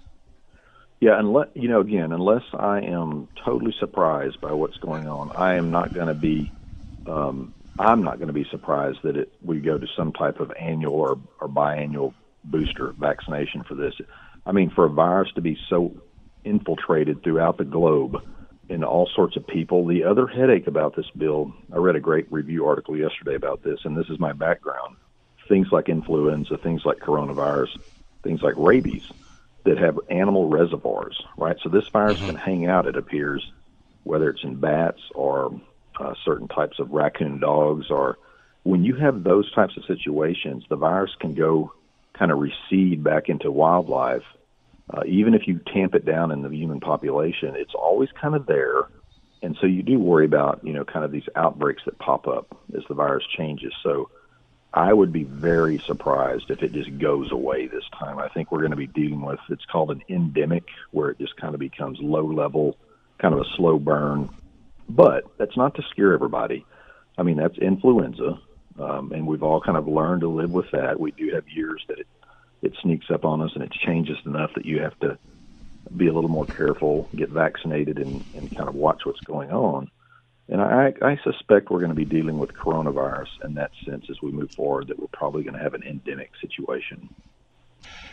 Yeah, unless, you know, again, unless I am totally surprised by what's going on, I am not going to be, um, I'm not going to be surprised that it, we go to some type of annual or, or biannual booster vaccination for this. I mean, for a virus to be so infiltrated throughout the globe in all sorts of people, the other headache about this, Bill, I read a great review article yesterday about this, and this is my background. Things like influenza, things like coronavirus, things like rabies, that have animal reservoirs, right? So this virus can hang out, it appears, whether it's in bats or uh, certain types of raccoon dogs, or when you have those types of situations, the virus can go kind of recede back into wildlife. Uh, even if you tamp it down in the human population, it's always kind of there. And so you do worry about, you know, kind of these outbreaks that pop up as the virus changes. So I would be very surprised if it just goes away this time. I think we're going to be dealing with, it's called an endemic, where it just kind of becomes low level, kind of a slow burn. But that's not to scare everybody. I mean, that's influenza. Um, and we've all kind of learned to live with that. We do have years that it, it sneaks up on us and it changes enough that you have to be a little more careful, get vaccinated, and, and kind of watch what's going on. And I, I suspect we're going to be dealing with coronavirus in that sense as we move forward, that we're probably going to have an endemic situation.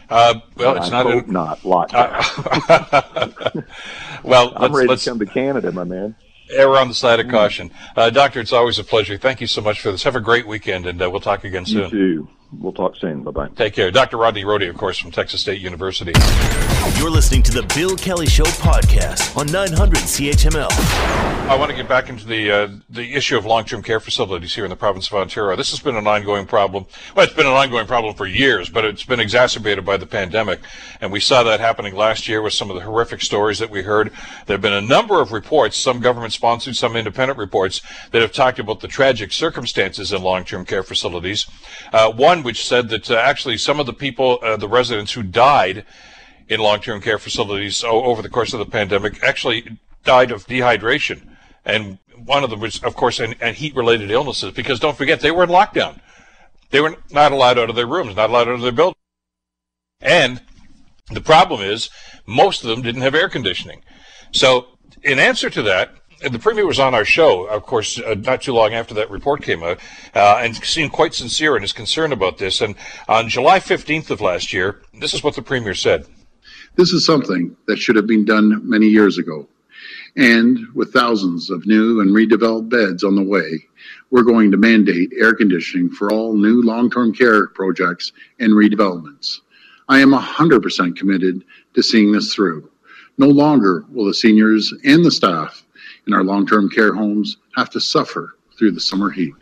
Uh, well, it's I not. Hope a, not lockdown. well, I'm let's, ready let's, to come to Canada, my man. Err on the side of caution. Uh, Doctor, it's always a pleasure. Thank you so much for this. Have a great weekend, and uh, we'll talk again soon. You too. We'll talk soon. Bye-bye. Take care. Doctor Rodney Rohde, of course, from Texas State University. You're listening to the Bill Kelly Show podcast on nine hundred C H M L. I want to get back into the uh, the issue of long-term care facilities here in the province of Ontario. This has been an ongoing problem. Well, it's been an ongoing problem for years, but it's been exacerbated by the pandemic. And we saw that happening last year with some of the horrific stories that we heard. There have been a number of reports, some government-sponsored, some independent reports, that have talked about the tragic circumstances in long-term care facilities. Uh, one which said that uh, actually some of the people, uh, the residents who died in long-term care facilities o- over the course of the pandemic actually died of dehydration. And one of them was, of course, and, and heat-related illnesses, because don't forget, they were in lockdown. They were not allowed out of their rooms, not allowed out of their buildings. And the problem is most of them didn't have air conditioning. So in answer to that, the Premier was on our show, of course, uh, not too long after that report came out, uh, and seemed quite sincere in his concern about this. And on July fifteenth of last year, this is what the Premier said. This is something that should have been done many years ago. And with thousands of new and redeveloped beds on the way, we're going to mandate air conditioning for all new long-term care projects and redevelopments. I am one hundred percent committed to seeing this through. No longer will the seniors and the staff in our long-term care homes have to suffer through the summer heat.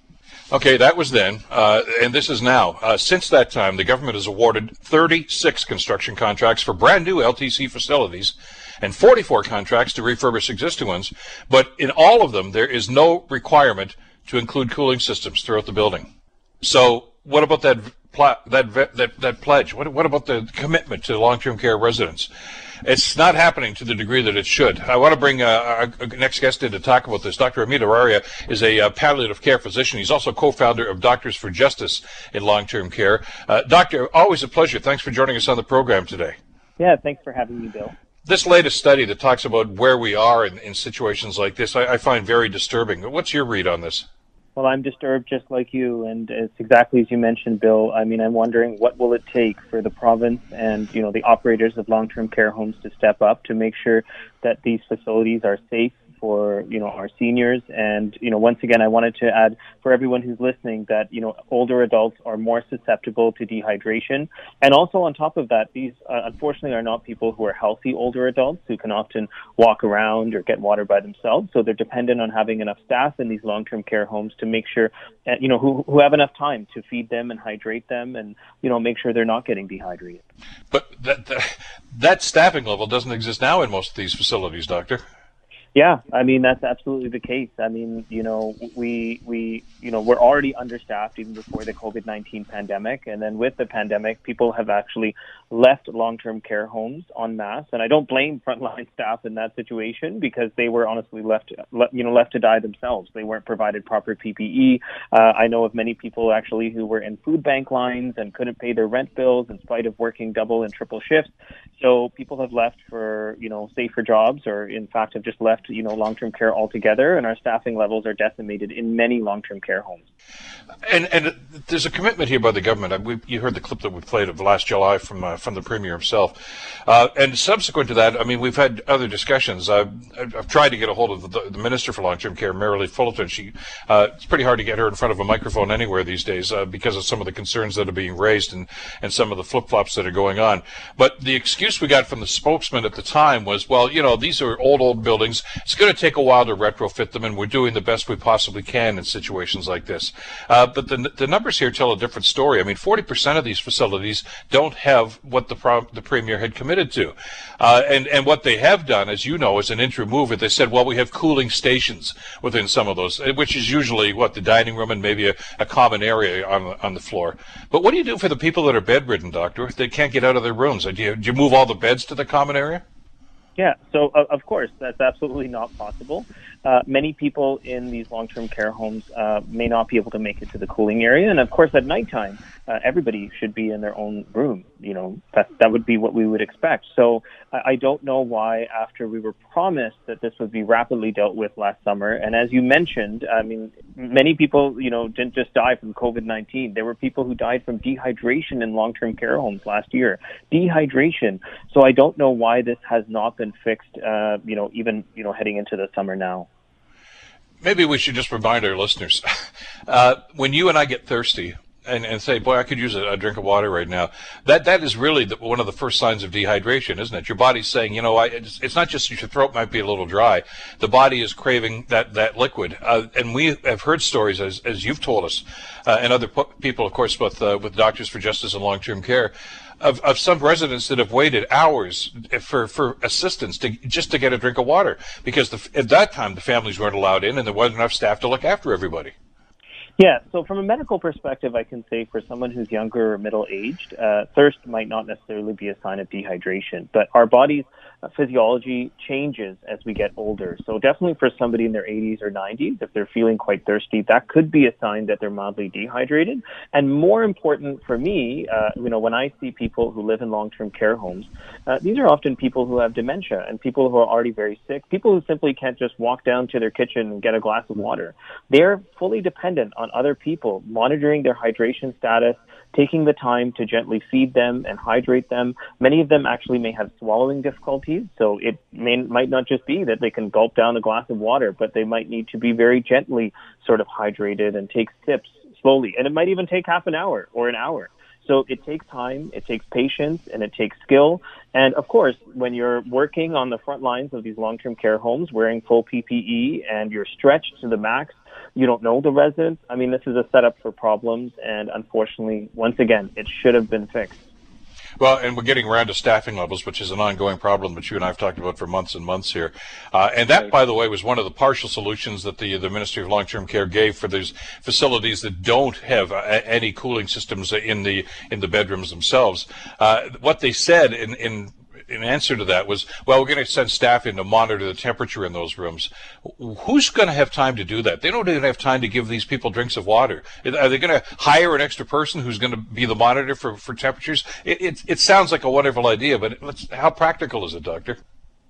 Okay, that was then, uh, and this is now. Uh, since that time, the government has awarded thirty-six construction contracts for brand-new L T C facilities and forty-four contracts to refurbish existing ones, but in all of them, there is no requirement to include cooling systems throughout the building. So what about that pl- that, that that pledge? What, what about the commitment to long-term care residents? It's not happening to the degree that it should. I want to bring uh, our, our next guest in to talk about this. Doctor Amit Arya is a uh, palliative care physician. He's also co-founder of Doctors for Justice in Long-Term Care. Uh, doctor, always a pleasure. Thanks for joining us on the program today. Yeah, thanks for having me, Bill. This latest study that talks about where we are in, in situations like this, I, I find very disturbing. What's your read on this? Well, I'm disturbed just like you, and it's exactly as you mentioned, Bill. I mean, I'm wondering what will it take for the province and, you know, the operators of long-term care homes to step up to make sure that these facilities are safe for, you know, our seniors. And, you know, once again, I wanted to add for everyone who's listening that, you know, older adults are more susceptible to dehydration. And also on top of that, these uh, unfortunately are not people who are healthy older adults who can often walk around or get water by themselves. So they're dependent on having enough staff in these long-term care homes to make sure, uh, you know, who, who have enough time to feed them and hydrate them and, you know, make sure they're not getting dehydrated. But that, that, that staffing level doesn't exist now in most of these facilities, Doctor. Yeah, I mean, that's absolutely the case. I mean, you know, we, we, you know, we're already understaffed even before the COVID nineteen pandemic. And then with the pandemic, people have actually left long-term care homes en masse. And I don't blame frontline staff in that situation because they were honestly left, you know, left to die themselves. They weren't provided proper P P E. Uh, I know of many people actually who were in food bank lines and couldn't pay their rent bills in spite of working double and triple shifts. So people have left for, you know, safer jobs or in fact have just left you know, long-term care altogether, and our staffing levels are decimated in many long-term care homes. And, and there's a commitment here by the government. We, you heard the clip that we played of last July from uh, from the Premier himself. Uh, and subsequent to that, I mean, we've had other discussions. I've, I've tried to get a hold of the, the Minister for Long-Term Care, Marilee Fullerton. She, uh, it's pretty hard to get her in front of a microphone anywhere these days uh, because of some of the concerns that are being raised and, and some of the flip-flops that are going on. But the excuse we got from the spokesman at the time was, well, you know, these are old, old buildings. It's going to take a while to retrofit them, and we're doing the best we possibly can in situations like this. Uh, but the the numbers here tell a different story. I mean, forty percent of these facilities don't have what the pro- the Premier had committed to. Uh, and, and what they have done, as you know, is an interim move. They said, well, we have cooling stations within some of those, which is usually, what, the dining room and maybe a, a common area on, on the floor. But what do you do for the people that are bedridden, Doctor? They can't get out of their rooms. Do you, do you move all the beds to the common area? Yeah, so uh, of course, that's absolutely not possible. Uh, many people in these long-term care homes uh, may not be able to make it to the cooling area. And of course, at nighttime, uh, everybody should be in their own room. You know, that, that would be what we would expect. So I, I don't know why, after we were promised that this would be rapidly dealt with last summer. And as you mentioned, I mean, many people, you know, didn't just die from COVID nineteen. There were people who died from dehydration in long-term care homes last year. Dehydration. So I don't know why this has not been fixed, uh, you know, even, you know, heading into the summer now. Maybe we should just remind our listeners, uh, when you and I get thirsty and, and say, boy, I could use a, a drink of water right now, that that is really the, one of the first signs of dehydration, isn't it? Your body's saying, you know, I, it's, it's not just your throat might be a little dry. The body is craving that, that liquid. Uh, and we have heard stories, as, as you've told us, uh, and other po- people, of course, both uh, with Doctors for Justice in Long-Term Care, Of, of some residents that have waited hours for, for assistance to just to get a drink of water, because the, at that time the families weren't allowed in and there wasn't enough staff to look after everybody. Yeah, so from a medical perspective, I can say for someone who's younger or middle-aged, uh, thirst might not necessarily be a sign of dehydration, but our body's physiology changes as we get older. So definitely for somebody in their eighties or nineties, if they're feeling quite thirsty, that could be a sign that they're mildly dehydrated. And more important for me, uh, you know, when I see people who live in long-term care homes, uh, these are often people who have dementia and people who are already very sick, people who simply can't just walk down to their kitchen and get a glass of water. They're fully dependent on other people, monitoring their hydration status, taking the time to gently feed them and hydrate them. Many of them actually may have swallowing difficulties, so it may, might not just be that they can gulp down a glass of water, but they might need to be very gently sort of hydrated and take sips slowly. And it might even take half an hour or an hour. So it takes time, it takes patience, and it takes skill. And of course, when you're working on the front lines of these long-term care homes, wearing full P P E and you're stretched to the max, you don't know the residents. I mean, this is a setup for problems, and unfortunately, once again, it should have been fixed. Well, and we're getting around to staffing levels, which is an ongoing problem that you and I have talked about for months and months here. Uh, and that, by the way, was one of the partial solutions that the the Ministry of Long-Term Care gave for those facilities that don't have uh, any cooling systems in the in the bedrooms themselves. Uh, what they said in in In answer to that was, well, we're going to send staff in to monitor the temperature in those rooms. Who's going to have time to do that? They don't even have time to give these people drinks of water. Are they going to hire an extra person who's going to be the monitor for, for temperatures? It, it, it sounds like a wonderful idea, but let's, how practical is it, Doctor?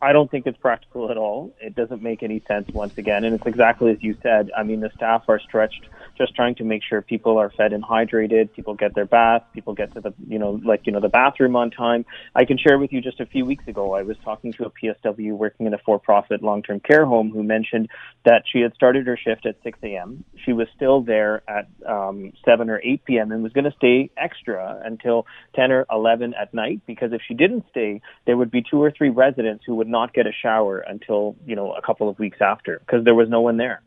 I don't think it's practical at all. It doesn't make any sense once again. And it's exactly as you said. I mean, the staff are stretched just trying to make sure people are fed and hydrated, people get their bath, people get to the, you know, like, you know, the bathroom on time. I can share with you just a few weeks ago, I was talking to a P S W working in a for-profit long-term care home who mentioned that she had started her shift at six a.m. She was still there at um, seven or eight p.m. and was going to stay extra until ten or eleven at night, because if she didn't stay, there would be two or three residents who would not get a shower until, you know, a couple of weeks after, because there was no one there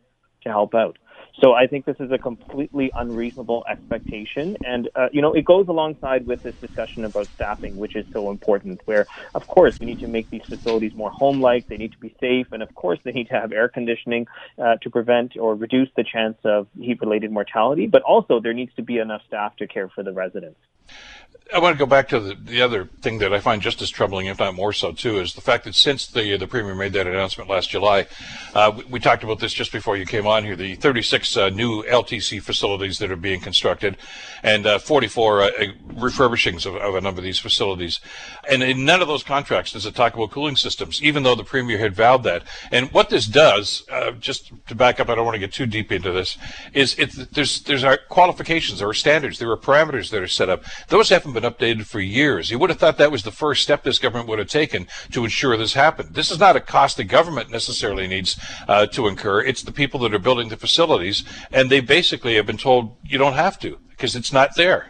to help out. So I think this is a completely unreasonable expectation. And, uh, you know, it goes alongside with this discussion about staffing, which is so important, where, of course, we need to make these facilities more home-like. They need to be safe. And, of course, they need to have air conditioning uh, to prevent or reduce the chance of heat-related mortality. But also there needs to be enough staff to care for the residents. I want to go back to the, the other thing that I find just as troubling, if not more so, too, is the fact that since the the Premier made that announcement last July, uh, we, we talked about this just before you came on here, the thirty-six uh, new L T C facilities that are being constructed and uh, forty-four uh, refurbishings of, of a number of these facilities. And in none of those contracts does it talk about cooling systems, even though the Premier had vowed that. And what this does, uh, just to back up, I don't want to get too deep into this, is it, there's, there's our qualifications, there are standards, there are parameters that are set up. Those haven't been updated for years. You would have thought that was the first step this government would have taken to ensure this happened. This is not a cost the government necessarily needs uh, to incur. It's the people that are building the facilities, and they basically have been told you don't have to because it's not there.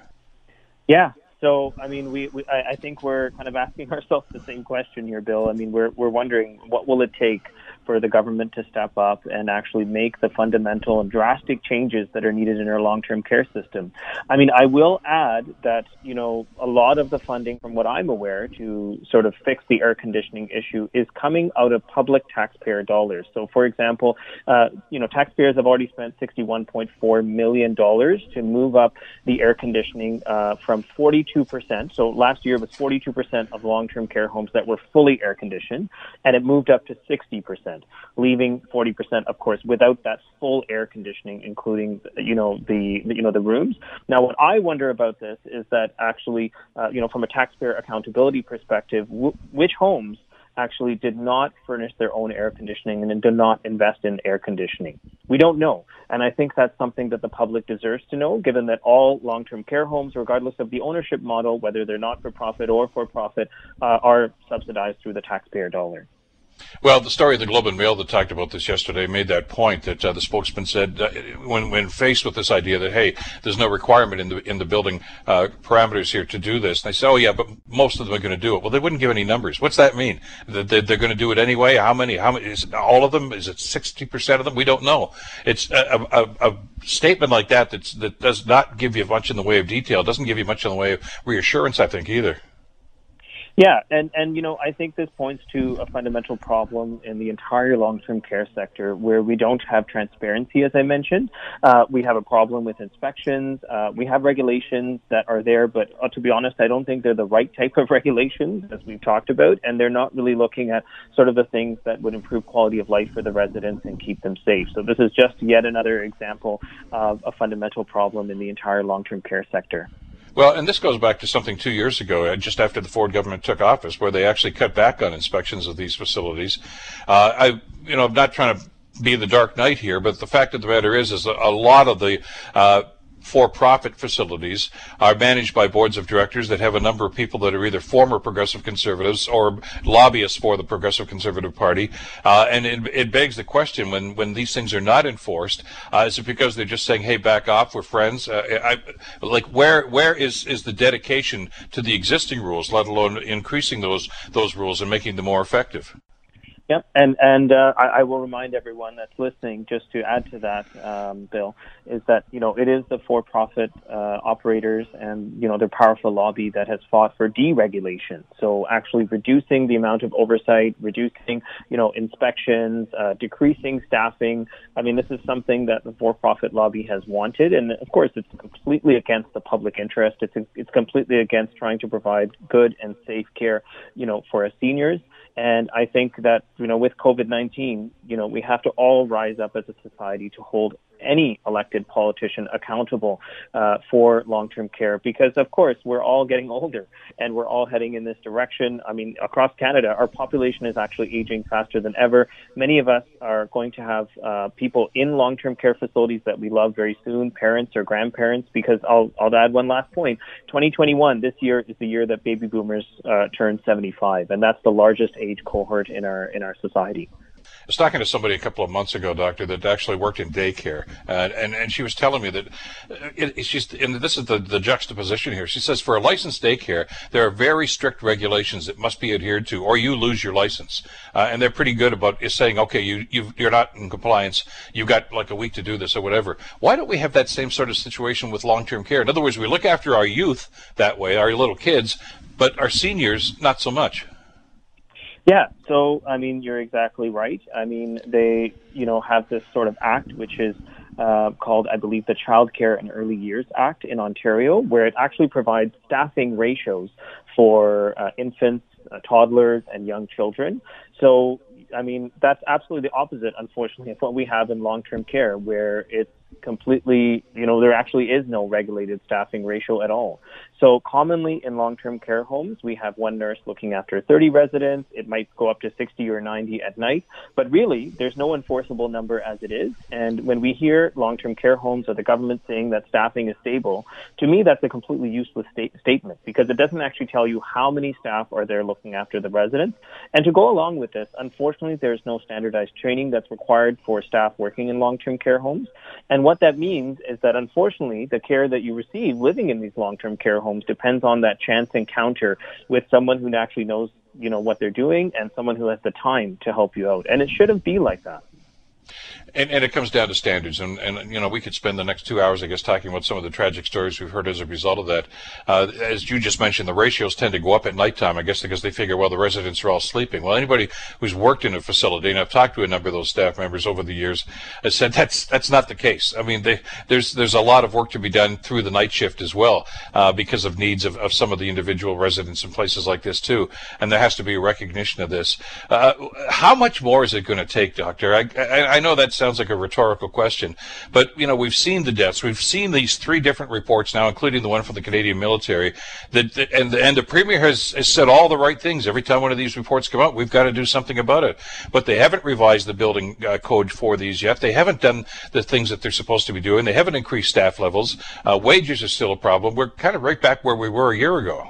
Yeah. So, I mean, we, we I think we're kind of asking ourselves the same question here, Bill. I mean, we're we're wondering what will it take for the government to step up and actually make the fundamental and drastic changes that are needed in our long-term care system. I mean, I will add that, you know, a lot of the funding, from what I'm aware, to sort of fix the air conditioning issue is coming out of public taxpayer dollars. So, for example, uh, you know, taxpayers have already spent sixty-one point four million dollars to move up the air conditioning uh, from forty-two percent. So last year it was forty-two percent of long-term care homes that were fully air conditioned, and it moved up to sixty percent, leaving forty percent, of course, without that full air conditioning, including, you know, the, you know, the rooms. Now, what I wonder about this is that actually, uh, you know, from a taxpayer accountability perspective, w- which homes actually did not furnish their own air conditioning and did not invest in air conditioning? We don't know. And I think that's something that the public deserves to know, given that all long-term care homes, regardless of the ownership model, whether they're not-for-profit or for-profit, uh, are subsidized through the taxpayer dollar. Well, the story of the Globe and Mail that talked about this yesterday made that point, that uh, the spokesman said uh, when, when faced with this idea that, hey, there's no requirement in the in the building uh, parameters here to do this, and they said, oh, yeah, but most of them are going to do it. Well, they wouldn't give any numbers. What's that mean? That they're going to do it anyway? How many? How many? Is it all of them? Is it sixty percent of them? We don't know. It's a, a, a statement like that that's, that does not give you much in the way of detail, doesn't give you much in the way of reassurance, I think, either. Yeah, and, and, you know, I think this points to a fundamental problem in the entire long-term care sector, where we don't have transparency, as I mentioned. Uh, we have a problem with inspections. Uh, we have regulations that are there, but uh, to be honest, I don't think they're the right type of regulations, as we've talked about, and they're not really looking at sort of the things that would improve quality of life for the residents and keep them safe. So this is just yet another example of a fundamental problem in the entire long-term care sector. Well, and this goes back to something two years ago, just after the Ford government took office, where they actually cut back on inspections of these facilities. Uh, I, you know, I'm not trying to be the Dark Knight here, but the fact of the matter is, is a lot of the uh, for-profit facilities are managed by boards of directors that have a number of people that are either former Progressive Conservatives or lobbyists for the Progressive Conservative Party. Uh, and it, it begs the question, when, when these things are not enforced, uh, is it because they're just saying, hey, back off, we're friends? Uh, I, like, where where is, is the dedication to the existing rules, let alone increasing those those rules and making them more effective? Yep, and and uh, I, I will remind everyone that's listening, just to add to that, um, Bill, is that, you know, it is the for-profit uh, operators and, you know, their powerful lobby that has fought for deregulation. So actually reducing the amount of oversight, reducing, you know, inspections, uh, decreasing staffing. I mean, this is something that the for-profit lobby has wanted, and of course, it's completely against the public interest. It's it's completely against trying to provide good and safe care, you know, for our seniors. And I think that, you know, with COVID nineteen, you know, we have to all rise up as a society to hold any elected politician accountable uh, for long-term care, because, of course, we're all getting older and we're all heading in this direction. I mean, across Canada, our population is actually aging faster than ever. Many of us are going to have uh, people in long-term care facilities that we love very soon, parents or grandparents, because I'll, I'll add one last point. twenty twenty-one, this year, is the year that baby boomers uh, turn seventy-five, and that's the largest age cohort in our in our society. I was talking to somebody a couple of months ago, doctor, that actually worked in daycare, uh, and and she was telling me that it, it, she's and this is the, the juxtaposition here. She says, for a licensed daycare, there are very strict regulations that must be adhered to, or you lose your license. Uh, and they're pretty good about saying, okay, you you've, you're not in compliance. You've got like a week to do this or whatever. Why don't we have that same sort of situation with long-term care? In other words, we look after our youth that way, our little kids, but our seniors not so much. Yeah, so, I mean, you're exactly right. I mean, they, you know, have this sort of act, which is uh, called, I believe, the Child Care and Early Years Act in Ontario, where it actually provides staffing ratios for uh, infants, uh, toddlers, and young children. So, I mean, that's absolutely the opposite, unfortunately, of what we have in long-term care, where it's completely, you know, there actually is no regulated staffing ratio at all. So commonly in long-term care homes, we have one nurse looking after thirty residents. It might go up to sixty or ninety at night, but really there's no enforceable number as it is. And when we hear long-term care homes or the government saying that staffing is stable, to me, that's a completely useless state- statement because it doesn't actually tell you how many staff are there looking after the residents. And to go along with this, unfortunately, there's no standardized training that's required for staff working in long-term care homes. And what that means is that, unfortunately, the care that you receive living in these long-term care homes depends on that chance encounter with someone who actually knows you know, what they're doing and someone who has the time to help you out. And it shouldn't be like that. And, and it comes down to standards. And, and, you know, we could spend the next two hours, I guess, talking about some of the tragic stories we've heard as a result of that. Uh, as you just mentioned, the ratios tend to go up at nighttime, I guess, because they figure, well, the residents are all sleeping. Well, anybody who's worked in a facility, and I've talked to a number of those staff members over the years, has said that's that's not the case. I mean, they, there's there's a lot of work to be done through the night shift as well, uh, because of needs of, of some of the individual residents in places like this, too. And there has to be a recognition of this. Uh, how much more is it going to take, Doctor? I, I, I know that's sounds like a rhetorical question, but you know, we've seen the deaths, we've seen these three different reports now, including the one from the Canadian military, that, that and, and the Premier has, has said all the right things. Every time one of these reports come out, we've got to do something about it, but they haven't revised the building uh, code for these yet. They haven't done the things that they're supposed to be doing. They haven't increased staff levels. Uh, wages are still a problem. We're kind of right back where we were a year ago.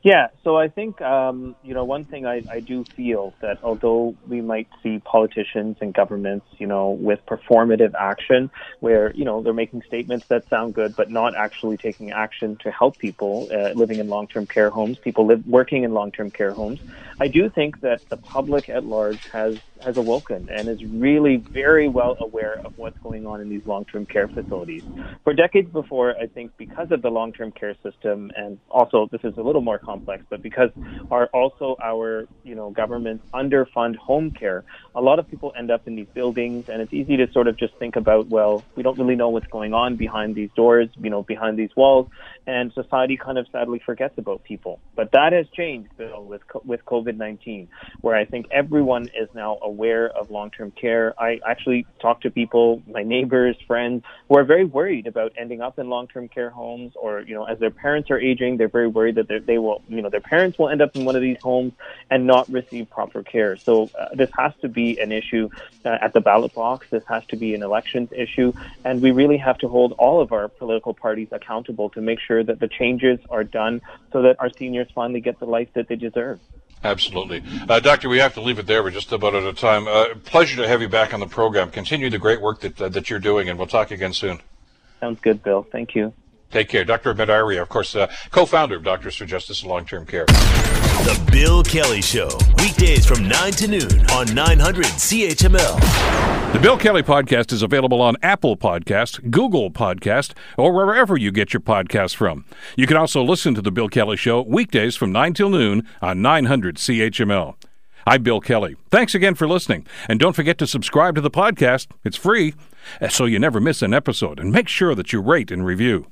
Yeah, so I think, um, you know, one thing I, I do feel that although we might see politicians and governments, you know, with performative action where, you know, they're making statements that sound good, but not actually taking action to help people uh, living in long-term care homes, people live, working in long-term care homes, I do think that the public at large has, has awoken and is really very well aware of what's going on in these long-term care facilities. For decades before, I think because of the long-term care system, and also this is a little more complex, but because our also our you know governments underfund home care, a lot of people end up in these buildings, and it's easy to sort of just think about, well, we don't really know what's going on behind these doors, you know, behind these walls, and society kind of sadly forgets about people. But that has changed, Bill, with with COVID nineteen, where I think everyone is now aware of long-term care. I actually talk to people, my neighbors, friends, who are very worried about ending up in long-term care homes, or you know, as their parents are aging, they're very worried that they will. You know, their parents will end up in one of these homes and not receive proper care. So uh, this has to be an issue uh, at the ballot box. This has to be an elections issue. And we really have to hold all of our political parties accountable to make sure that the changes are done so that our seniors finally get the life that they deserve. Absolutely. Uh, Doctor, we have to leave it there. We're just about out of time. Uh, pleasure to have you back on the program. Continue the great work that, uh, that you're doing, and we'll talk again soon. Sounds good, Bill. Thank you. Take care. Doctor Amit Arya, of course, uh, co-founder of Doctors for Justice in Long-Term Care. The Bill Kelly Show, weekdays from nine to noon on nine hundred C H M L. The Bill Kelly Podcast is available on Apple Podcast, Google Podcast, or wherever you get your podcasts from. You can also listen to The Bill Kelly Show weekdays from nine till noon on nine hundred C H M L. I'm Bill Kelly. Thanks again for listening. And don't forget to subscribe to the podcast. It's free, so you never miss an episode. And make sure that you rate and review.